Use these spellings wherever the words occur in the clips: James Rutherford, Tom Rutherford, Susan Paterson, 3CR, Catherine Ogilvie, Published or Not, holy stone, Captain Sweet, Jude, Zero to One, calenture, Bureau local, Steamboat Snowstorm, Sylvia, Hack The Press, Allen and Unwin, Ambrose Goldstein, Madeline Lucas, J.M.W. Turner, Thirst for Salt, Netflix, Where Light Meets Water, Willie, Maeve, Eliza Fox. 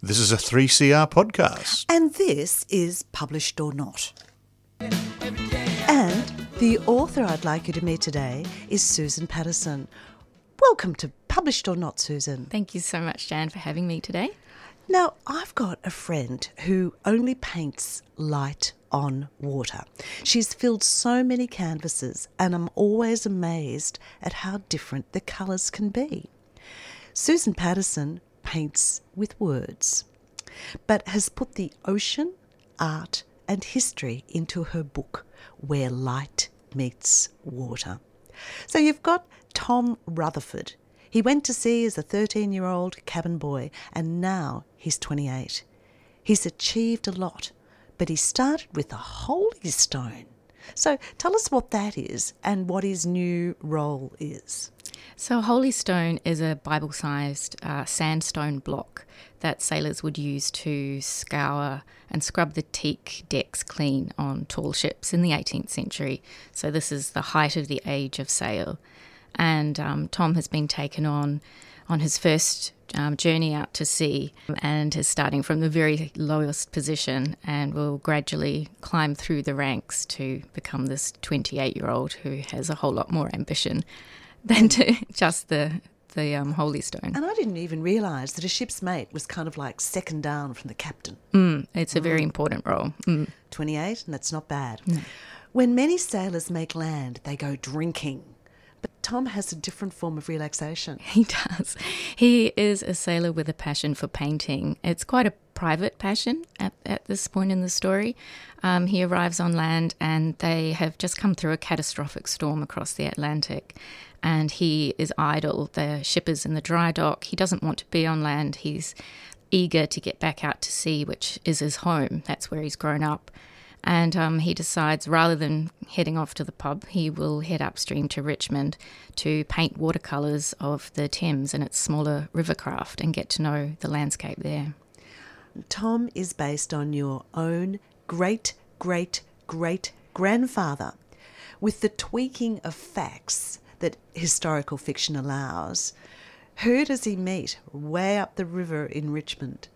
This is a 3CR podcast. And this is Published or Not. And the author I'd like you to meet today is Susan Paterson. Welcome to Published or Not, Susan. Thank you so much, Jan, for having me today. Now, I've got a friend who only paints light on water. She's filled so many canvases, and I'm always amazed at how different the colours can be. Susan Paterson paints with words, but has put the ocean, art and history into her book, Where Light Meets Water. So you've got Tom Rutherford. He went to sea as a 13-year-old cabin boy, and now he's 28. He's achieved a lot, but he started with a holy stone. So tell us what that is and what his new role is. So holy stone is a Bible-sized sandstone block that sailors would use to scour and scrub the teak decks clean on tall ships in the 18th century. So this is the height of the age of sail. And Tom has been taken on his first journey out to sea and is starting from the very lowest position and will gradually climb through the ranks to become this 28-year-old who has a whole lot more ambition than to just the holy stone. And I didn't even realise that a ship's mate was kind of like second down from the captain. It's a very important role. 28, and that's not bad. No. When many sailors make land, they go drinking. But Tom has a different form of relaxation. He does. He is a sailor with a passion for painting. It's quite a private passion at this point in the story. He arrives on land and they have just come through a catastrophic storm across the Atlantic. And he is idle. The ship is in the dry dock. He doesn't want to be on land. He's eager to get back out to sea, which is his home. That's where he's grown up. And he decides rather than heading off to the pub, he will head upstream to Richmond to paint watercolours of the Thames and its smaller river craft and get to know the landscape there. Tom is based on your own great-great-great-grandfather. With the tweaking of facts that historical fiction allows, who does he meet way up the river in Richmond?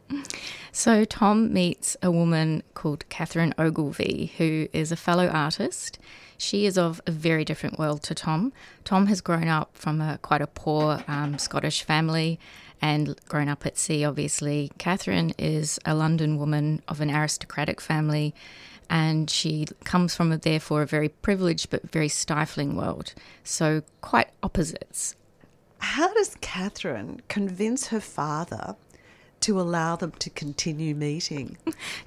So Tom meets a woman called Catherine Ogilvie, who is a fellow artist. She is of a very different world to Tom. Tom has grown up from quite a poor Scottish family and grown up at sea, obviously. Catherine is a London woman of an aristocratic family, and she comes from, therefore, a very privileged but very stifling world. So quite opposites. How does Catherine convince her father to allow them to continue meeting?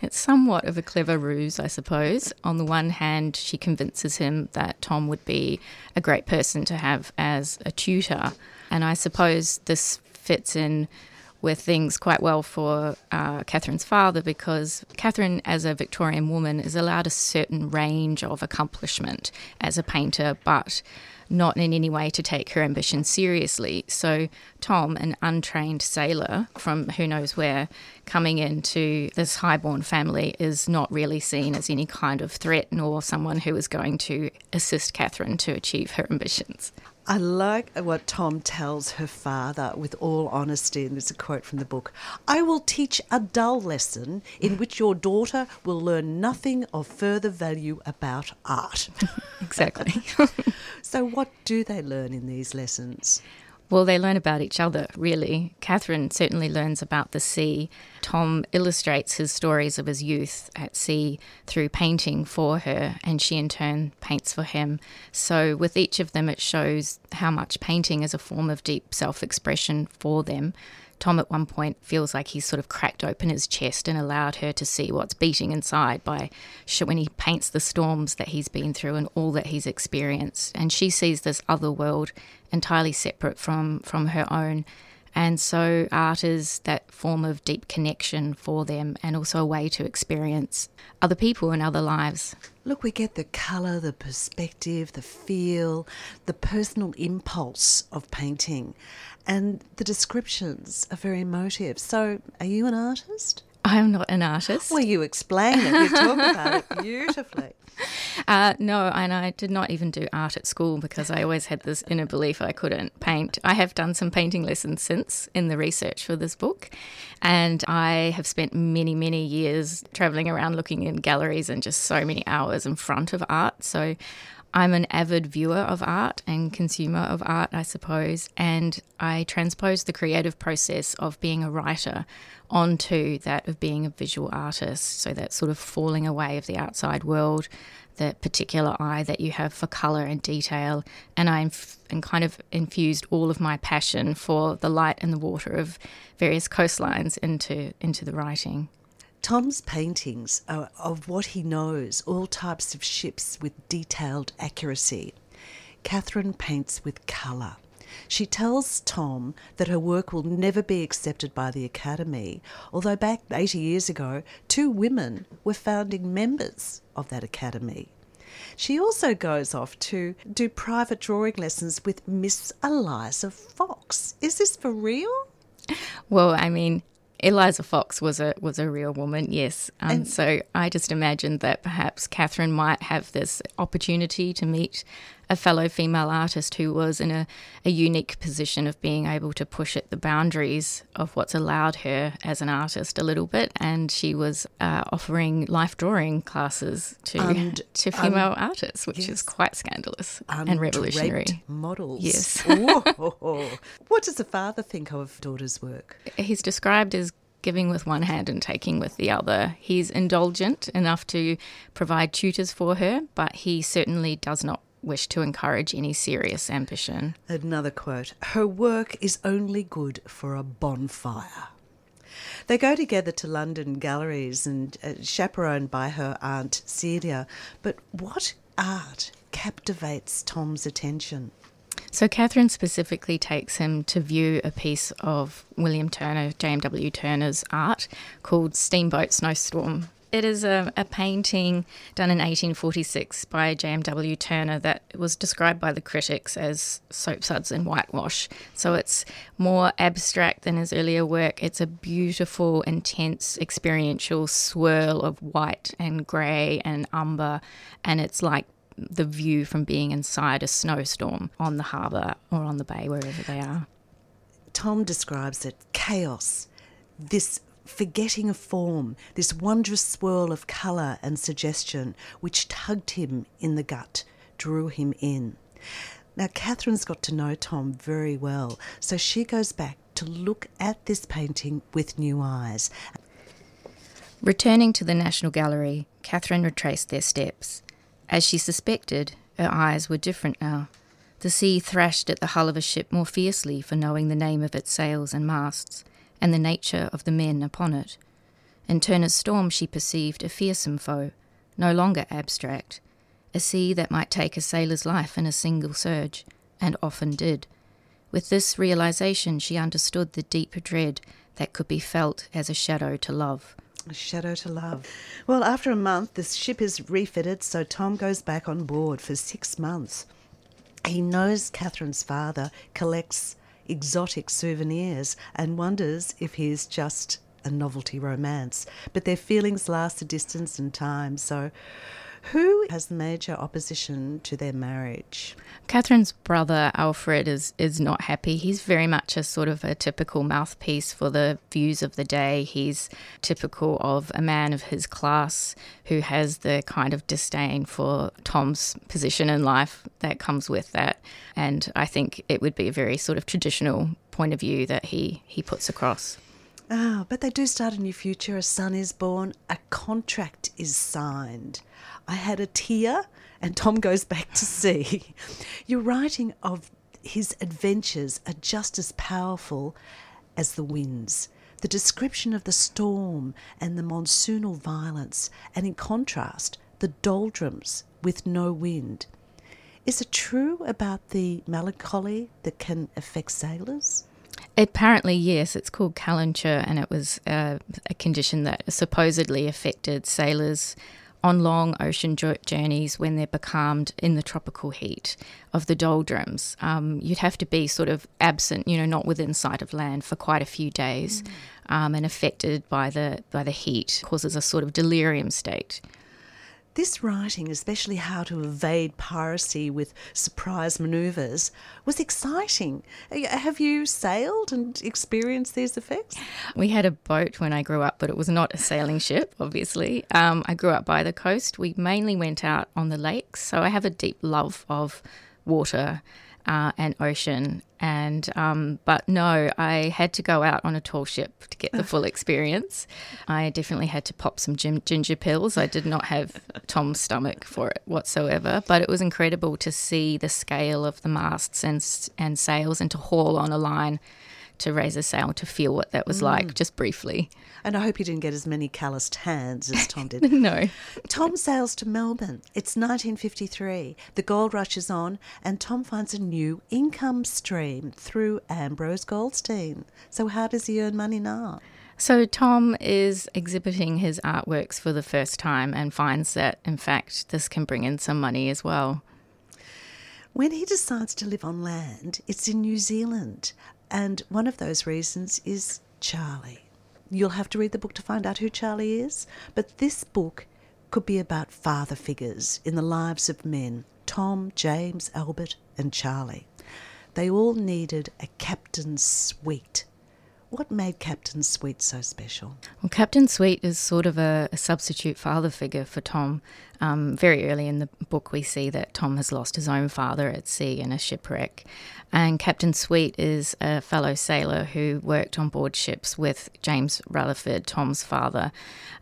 It's somewhat of a clever ruse, I suppose. On the one hand, she convinces him that Tom would be a great person to have as a tutor. And I suppose this fits in with things quite well for Catherine's father, because Catherine, as a Victorian woman, is allowed a certain range of accomplishment as a painter, but not in any way to take her ambition seriously. So Tom, an untrained sailor from who knows where, coming into this highborn family, is not really seen as any kind of threat nor someone who is going to assist Catherine to achieve her ambitions. I like what Tom tells her father with all honesty, and there's a quote from the book. I will teach a dull lesson in which your daughter will learn nothing of further value about art. Exactly. So what do they learn in these lessons? Well, they learn about each other, really. Catherine certainly learns about the sea. Tom illustrates his stories of his youth at sea through painting for her, and she in turn paints for him. So with each of them, it shows how much painting is a form of deep self-expression for them. Tom at one point feels like he's sort of cracked open his chest and allowed her to see what's beating inside when he paints the storms that he's been through and all that he's experienced. And she sees this other world entirely separate from her own. And so art is that form of deep connection for them and also a way to experience other people and other lives. Look, we get the colour, the perspective, the feel, the personal impulse of painting. And the descriptions are very emotive. So are you an artist? I'm not an artist. Well, you explain it. You talk about it beautifully. No, and I did not even do art at school because I always had this inner belief I couldn't paint. I have done some painting lessons since in the research for this book, and I have spent many, many years travelling around looking in galleries and just so many hours in front of art. So I'm an avid viewer of art and consumer of art, I suppose, and I transpose the creative process of being a writer onto that of being a visual artist. So that sort of falling away of the outside world, that particular eye that you have for colour and detail, and I kind of infused all of my passion for the light and the water of various coastlines into the writing. Tom's paintings are of what he knows, all types of ships with detailed accuracy. Catherine paints with colour. She tells Tom that her work will never be accepted by the Academy, although back 80 years ago, 2 women were founding members of that Academy. She also goes off to do private drawing lessons with Miss Eliza Fox. Is this for real? Well, I mean, Eliza Fox was a real woman, yes. And so I just imagined that perhaps Catherine might have this opportunity to meet a fellow female artist who was in a unique position of being able to push at the boundaries of what's allowed her as an artist a little bit, and she was offering life drawing classes to female artists, which is quite scandalous and revolutionary. Models. Yes. What does the father think of daughter's work? He's described as giving with one hand and taking with the other. He's indulgent enough to provide tutors for her, but he certainly does not wish to encourage any serious ambition. Another quote, her work is only good for a bonfire. They go together to London galleries and chaperoned by her aunt Celia, but what art captivates Tom's attention? So Catherine specifically takes him to view a piece of William Turner, J.M.W. Turner's art called Steamboat Snowstorm. It is a painting done in 1846 by J.M.W. Turner that was described by the critics as soapsuds and whitewash. So it's more abstract than his earlier work. It's a beautiful, intense, experiential swirl of white and grey and umber, and it's like the view from being inside a snowstorm on the harbour or on the bay, wherever they are. Tom describes it, chaos, this forgetting of form, this wondrous swirl of colour and suggestion which tugged him in the gut, drew him in. Now, Catherine's got to know Tom very well, so she goes back to look at this painting with new eyes. Returning to the National Gallery, Catherine retraced their steps. As she suspected, her eyes were different now. The sea thrashed at the hull of a ship more fiercely for knowing the name of its sails and masts, and the nature of the men upon it. In Turner's storm she perceived a fearsome foe, no longer abstract, a sea that might take a sailor's life in a single surge, and often did. With this realisation she understood the deep dread that could be felt as a shadow to love. A shadow to love. Well, after a month, the ship is refitted, so Tom goes back on board for 6 months. He knows Catherine's father collects exotic souvenirs and wonders if he is just a novelty romance. But their feelings last a distance and time. So who has major opposition to their marriage? Catherine's brother, Alfred, is not happy. He's very much a sort of a typical mouthpiece for the views of the day. He's typical of a man of his class who has the kind of disdain for Tom's position in life that comes with that. And I think it would be a very sort of traditional point of view that he puts across. Oh, but they do start a new future. A son is born. A contract is signed. I had a tear, and Tom goes back to sea. Your writing of his adventures are just as powerful as the winds. The description of the storm and the monsoonal violence, and in contrast, the doldrums with no wind. Is it true about the melancholy that can affect sailors? Apparently, yes. It's called calenture, and it was a condition that supposedly affected sailors on long ocean journeys when they're becalmed in the tropical heat of the doldrums. You'd have to be sort of absent, you know, not within sight of land for quite a few days, and affected by the heat causes a sort of delirium state. This writing, especially how to evade piracy with surprise manoeuvres, was exciting. Have you sailed and experienced these effects? We had a boat when I grew up, but it was not a sailing ship, obviously. I grew up by the coast. We mainly went out on the lakes, so I have a deep love of water and ocean. And but no, I had to go out on a tall ship to get the full experience. I definitely had to pop some ginger pills. I did not have Tom's stomach for it whatsoever. But it was incredible to see the scale of the masts and sails, and to haul on a line to raise a sail, to feel what that was like, just briefly. And I hope you didn't get as many calloused hands as Tom did. No. Tom sails to Melbourne. It's 1953. The gold rush is on, and Tom finds a new income stream through Ambrose Goldstein. So how does he earn money now? So Tom is exhibiting his artworks for the first time and finds that, in fact, this can bring in some money as well. When he decides to live on land, it's in New Zealand. And one of those reasons is Charlie. You'll have to read the book to find out who Charlie is, but this book could be about father figures in the lives of men, Tom, James, Albert and Charlie. They all needed a Captain Sweet. What made Captain Sweet so special? Well, Captain Sweet is sort of a substitute father figure for Tom. Very early in the book we see that Tom has lost his own father at sea in a shipwreck. And Captain Sweet is a fellow sailor who worked on board ships with James Rutherford, Tom's father.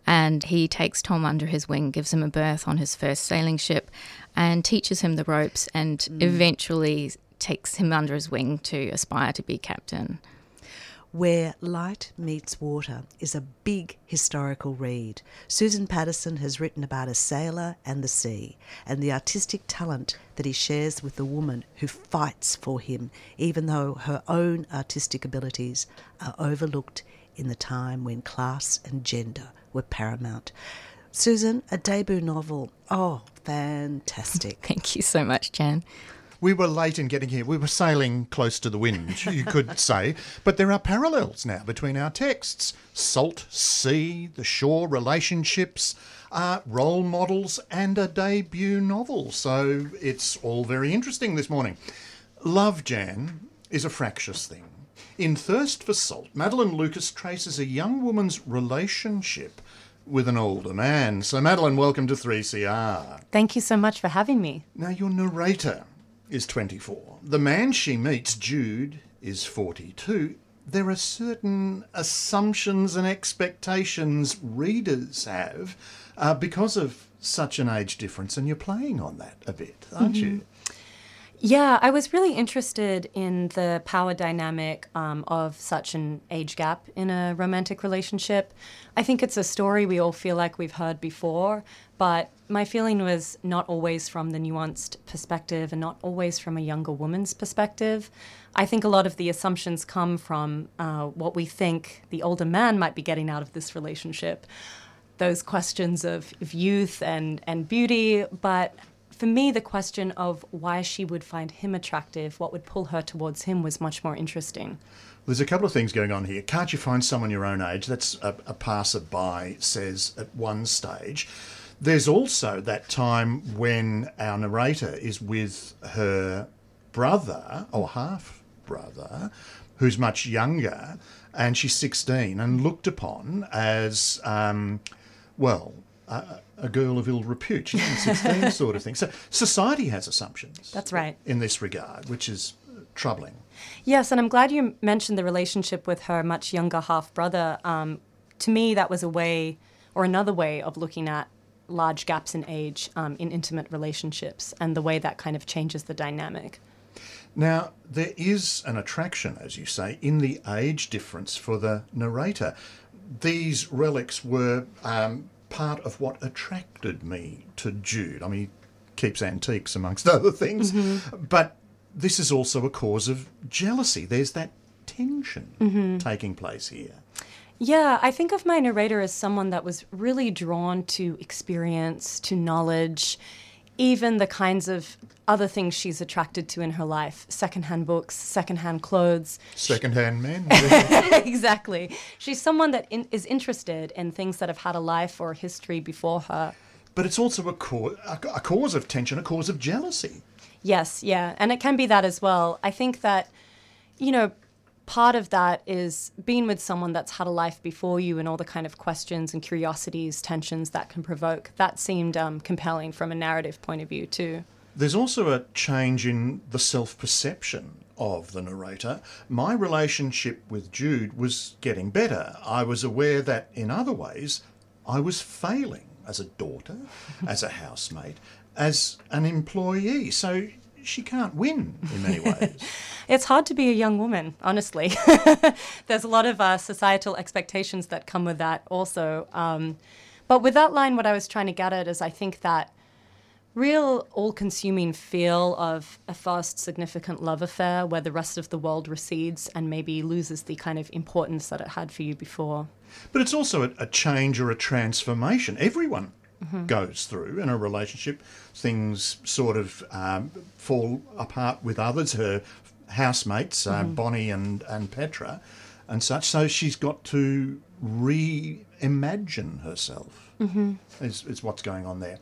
And he takes Tom under his wing, gives him a berth on his first sailing ship and teaches him the ropes, and eventually takes him under his wing to aspire to be captain. Where Light Meets Water is a big historical read. Susan Paterson has written about a sailor and the sea, and the artistic talent that he shares with the woman who fights for him, even though her own artistic abilities are overlooked in the time when class and gender were paramount. Susan, a debut novel. Oh, fantastic. Thank you so much, Jan. We were late in getting here. We were sailing close to the wind, you could say. But there are parallels now between our texts. Salt, sea, the shore, relationships, role models and a debut novel. So it's all very interesting this morning. Love, Jan, is a fractious thing. In Thirst for Salt, Madeline Lucas traces a young woman's relationship with an older man. So, Madeline, welcome to 3CR. Thank you so much for having me. Now, your narrator is 24. The man she meets, Jude, is 42. There are certain assumptions and expectations readers have because of such an age difference, and you're playing on that a bit, aren't you? Yeah, I was really interested in the power dynamic of such an age gap in a romantic relationship. I think it's a story we all feel like we've heard before, but my feeling was not always from the nuanced perspective and not always from a younger woman's perspective. I think a lot of the assumptions come from what we think the older man might be getting out of this relationship, those questions of youth and beauty, but for me, the question of why she would find him attractive, what would pull her towards him, was much more interesting. There's a couple of things going on here. Can't you find someone your own age? That's a passerby says at one stage. There's also that time when our narrator is with her brother, or half-brother, who's much younger, and she's 16 and looked upon as, a girl of ill repute, she's 16, sort of thing. So society has assumptions. That's right. In this regard, which is troubling. Yes, and I'm glad you mentioned the relationship with her much younger half-brother. To me, that was a way, or another way, of looking at large gaps in age in intimate relationships and the way that kind of changes the dynamic. Now, there is an attraction, as you say, in the age difference for the narrator. These relics were part of what attracted me to Jude. I mean, he keeps antiques amongst other things, but this is also a cause of jealousy. There's that tension taking place here. Yeah, I think of my narrator as someone that was really drawn to experience, to knowledge, even the kinds of other things she's attracted to in her life. Secondhand books, secondhand clothes. Secondhand men. Exactly. She's someone that is interested in things that have had a life or a history before her. But it's also a cause of tension, a cause of jealousy. Yes, yeah, and it can be that as well. I think that, you know, part of that is being with someone that's had a life before you and all the kind of questions and curiosities, tensions that can provoke. That seemed compelling from a narrative point of view too. There's also a change in the self-perception of the narrator. My relationship with Jude was getting better. I was aware that in other ways I was failing as a daughter, as a housemate, as an employee. So she can't win in many ways. It's hard to be a young woman, honestly. There's a lot of societal expectations that come with that also. But with that line, what I was trying to get at is I think that real all-consuming feel of a first significant love affair where the rest of the world recedes and maybe loses the kind of importance that it had for you before. But it's also a change or a transformation. Everyone goes through in a relationship. Things sort of fall apart with others, her housemates, Bonnie and Petra and such. So she's got to reimagine herself is what's going on there.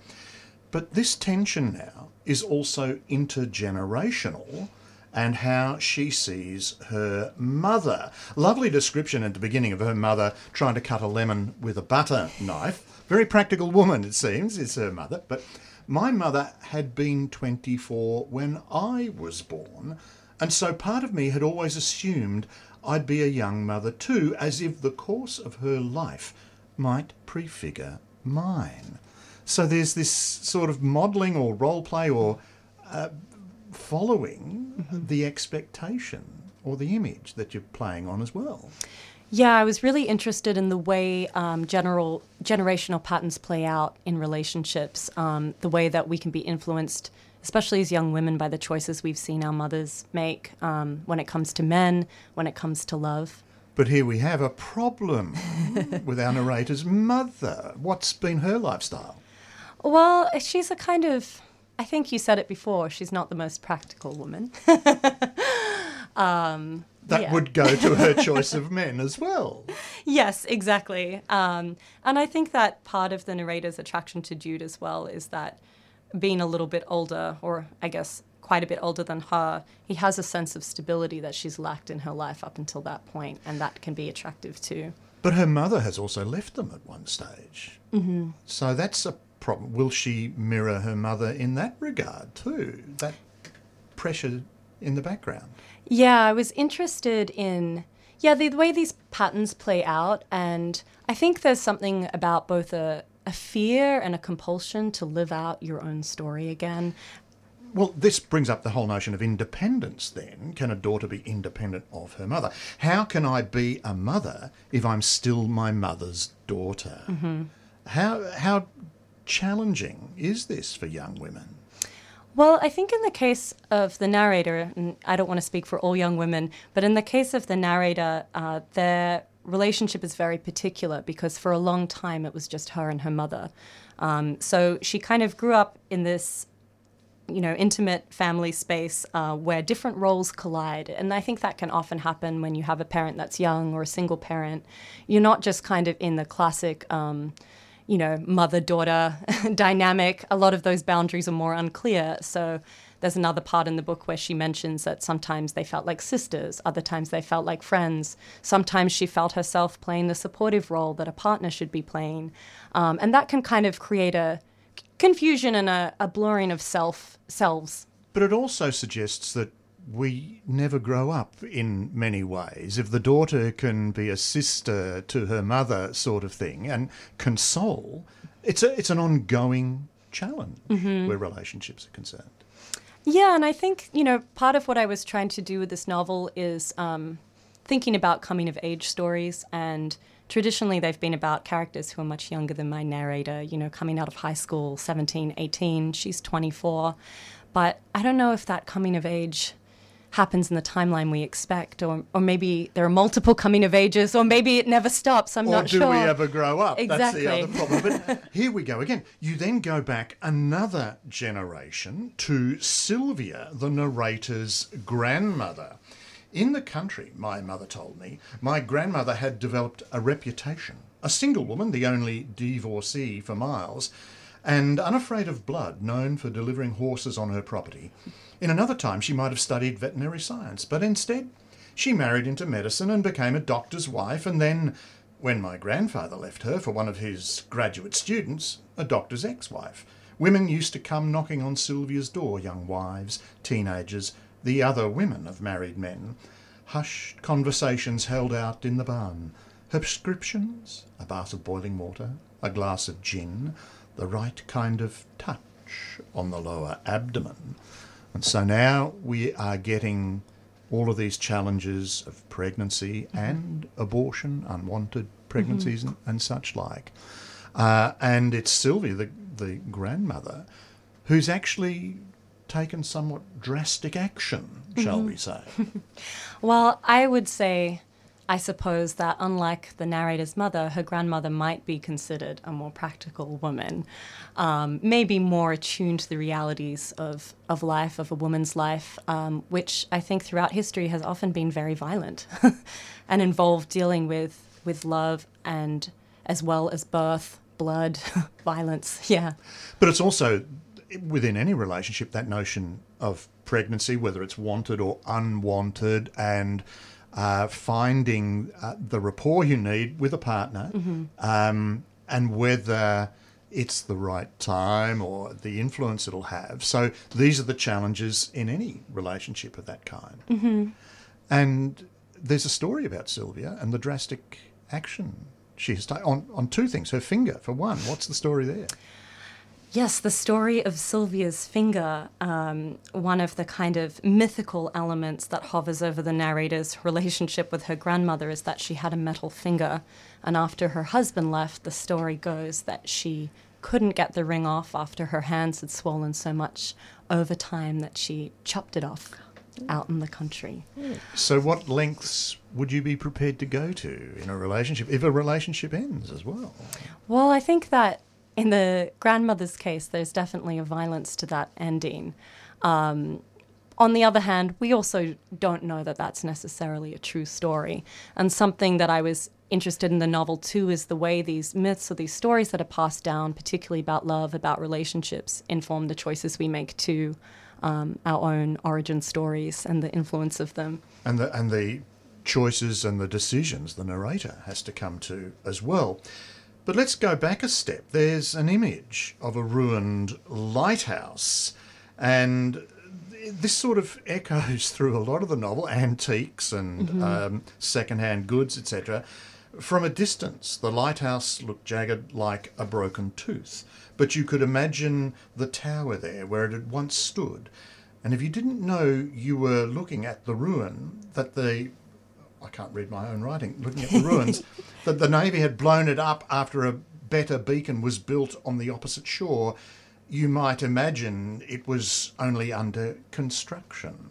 But this tension now is also intergenerational and how she sees her mother. Lovely description at the beginning of her mother trying to cut a lemon with a butter knife. Very practical woman, it seems, is her mother. But my mother had been 24 when I was born, and so part of me had always assumed I'd be a young mother too, as if the course of her life might prefigure mine. So there's this sort of modelling or role play or following the expectation or the image that you're playing on as well. Yeah, I was really interested in the way generational patterns play out in relationships, the way that we can be influenced, especially as young women, by the choices we've seen our mothers make when it comes to men, when it comes to love. But here we have a problem with our narrator's mother. What's been her lifestyle? Well, she's a kind of, I think you said it before, she's not the most practical woman. That would go to her choice of men as well. Yes, exactly. And I think that part of the narrator's attraction to Jude as well is that being a little bit older, or I guess quite a bit older than her, he has a sense of stability that she's lacked in her life up until that point, and that can be attractive too. But her mother has also left them at one stage. Mm-hmm. So that's a problem. Will she mirror her mother in that regard too? That pressure in the background. Yeah, I was interested in the way these patterns play out, and I think there's something about both a fear and a compulsion to live out your own story again. Well, this brings up the whole notion of independence then. Can a daughter be independent of her mother? How can I be a mother if I'm still my mother's daughter? Mm-hmm. How challenging is this for young women? Well, I think in the case of the narrator, and I don't want to speak for all young women, but in the case of the narrator, their relationship is very particular because for a long time it was just her and her mother. So she kind of grew up in this, intimate family space where different roles collide. And I think that can often happen when you have a parent that's young or a single parent. You're not just kind of in the classic mother-daughter dynamic. A lot of those boundaries are more unclear. So there's another part in the book where she mentions that sometimes they felt like sisters, other times they felt like friends. Sometimes she felt herself playing the supportive role that a partner should be playing. And that can kind of create a confusion and a blurring of selves. But it also suggests that we never grow up in many ways. If the daughter can be a sister to her mother sort of thing and console, it's an ongoing challenge where relationships are concerned. Yeah, and I think, part of what I was trying to do with this novel is thinking about coming-of-age stories, and traditionally they've been about characters who are much younger than my narrator, coming out of high school, 17, 18, she's 24. But I don't know if that coming-of-age happens in the timeline we expect, or maybe there are multiple coming of ages, or maybe it never stops. I'm not sure. Or do we ever grow up? Exactly. That's the other problem. But here we go again. You then go back another generation to Sylvia, the narrator's grandmother. In the country, my mother told me, my grandmother had developed a reputation. A single woman, the only divorcee for miles, and unafraid of blood, known for delivering horses on her property. In another time, she might have studied veterinary science, but instead she married into medicine and became a doctor's wife, and then, when my grandfather left her for one of his graduate students, a doctor's ex-wife. Women used to come knocking on Sylvia's door, young wives, teenagers, the other women of married men. Hushed conversations held out in the barn. Her prescriptions, a bath of boiling water, a glass of gin, the right kind of touch on the lower abdomen. And so now we are getting all of these challenges of pregnancy and abortion, unwanted pregnancies and such like. And it's Sylvia, the grandmother, who's actually taken somewhat drastic action, shall we say. Well, I would say, I suppose that unlike the narrator's mother, her grandmother might be considered a more practical woman, maybe more attuned to the realities of life, of a woman's life, which I think throughout history has often been very violent and involved dealing with love and as well as birth, blood, violence, yeah. But it's also, within any relationship, that notion of pregnancy, whether it's wanted or unwanted, and finding the rapport you need with a partner, and whether it's the right time or the influence it'll have. So these are the challenges in any relationship of that kind. And there's a story about Sylvia and the drastic action she has taken on two things. Her finger, for one. What's the story there? Yes, the story of Sylvia's finger, one of the kind of mythical elements that hovers over the narrator's relationship with her grandmother is that she had a metal finger. And after her husband left, the story goes that she couldn't get the ring off after her hands had swollen so much over time that she chopped it off out in the country. So what lengths would you be prepared to go to in a relationship, if a relationship ends as well? Well, I think that in the grandmother's case, there's definitely a violence to that ending. On the other hand, we also don't know that that's necessarily a true story. And something that I was interested in the novel too is the way these myths or these stories that are passed down, particularly about love, about relationships, inform the choices we make to our own origin stories and the influence of them. And the choices and the decisions the narrator has to come to as well. But let's go back a step. There's an image of a ruined lighthouse, and this sort of echoes through a lot of the novel, antiques and second-hand goods, etc. From a distance, the lighthouse looked jagged like a broken tooth, but you could imagine the tower there where it had once stood. And if you didn't know you were looking at the ruin, that the... I can't read my own writing, looking at the ruins, that the Navy had blown it up after a better beacon was built on the opposite shore, you might imagine it was only under construction.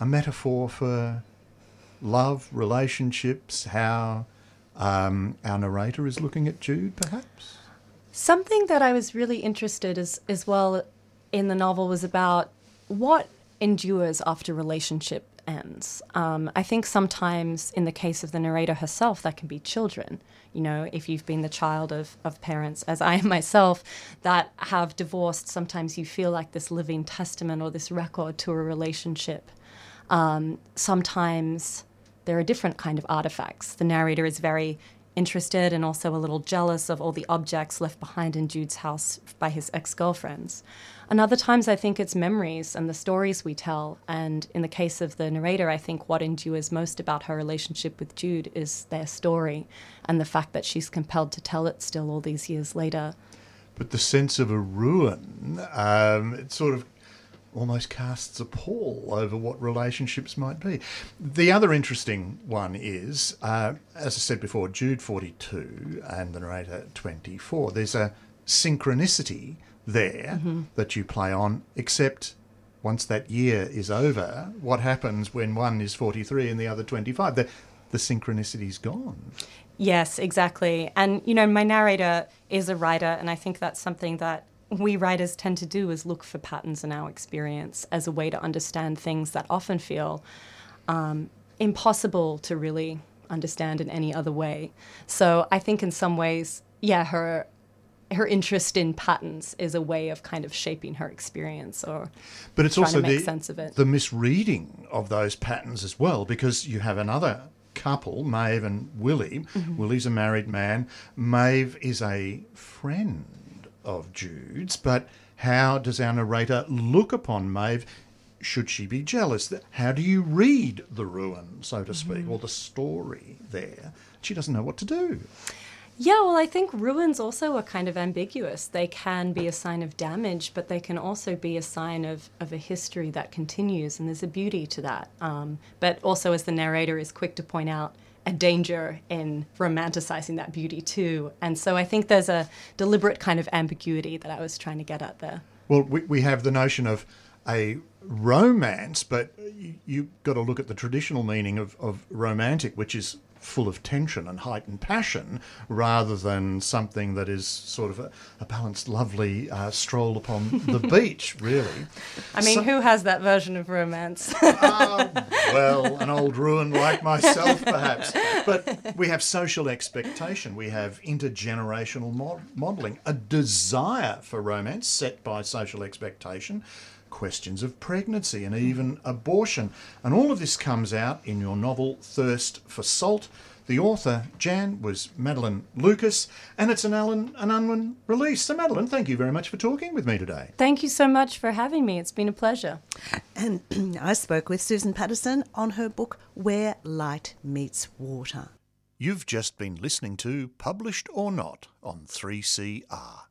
A metaphor for love, relationships, how our narrator is looking at Jude, perhaps? Something that I was really interested as well in the novel was about what endures after relationship ends. I think sometimes in the case of the narrator herself, that can be children. You know, if you've been the child of parents, as I am myself, that have divorced, sometimes you feel like this living testament or this record to a relationship. Sometimes there are different kind of artifacts. The narrator is very interested and also a little jealous of all the objects left behind in Jude's house by his ex-girlfriends. And other times I think it's memories and the stories we tell. And in the case of the narrator, I think what endures most about her relationship with Jude is their story and the fact that she's compelled to tell it still all these years later. But the sense of a ruin, it sort of almost casts a pall over what relationships might be. The other interesting one is, as I said before, Jude 42 and the narrator 24. There's a synchronicity there that you play on, except once that year is over, what happens when one is 43 and the other 25? The synchronicity's gone. Yes, exactly. And, you know, my narrator is a writer, and I think that's something that we writers tend to do, is look for patterns in our experience as a way to understand things that often feel impossible to really understand in any other way. So I think in some ways, yeah, her interest in patterns is a way of kind of shaping her experience, or but it's also to make sense of it. The misreading of those patterns as well, because you have another couple, Maeve and Willie. Mm-hmm. Willie's a married man. Maeve is a friend of Jude's, but how does our narrator look upon Maeve? Should she be jealous? How do you read the ruin, so to speak, mm-hmm. or the story there? She doesn't know what to do. Yeah, well, I think ruins also are kind of ambiguous. They can be a sign of damage, but they can also be a sign of a history that continues, and there's a beauty to that. But also, as the narrator is quick to point out, a danger in romanticising that beauty too. And so I think there's a deliberate kind of ambiguity that I was trying to get at there. Well, we have the notion of a romance, but you've got to look at the traditional meaning of romantic, which is full of tension and heightened passion, rather than something that is sort of a balanced, lovely stroll upon the beach, really. I mean, who has that version of romance? Well, an old ruin like myself, perhaps. But we have social expectation. We have intergenerational modelling, a desire for romance set by social expectation, questions of pregnancy and even abortion. And all of this comes out in your novel Thirst for Salt. The author, Jan, was Madeline Lucas, and it's an Allen and Unwin release. So Madeline, thank you very much for talking with me today. Thank you so much for having me. It's been a pleasure. And I spoke with Susan Paterson on her book Where Light Meets Water. You've just been listening to Published or Not on 3CR.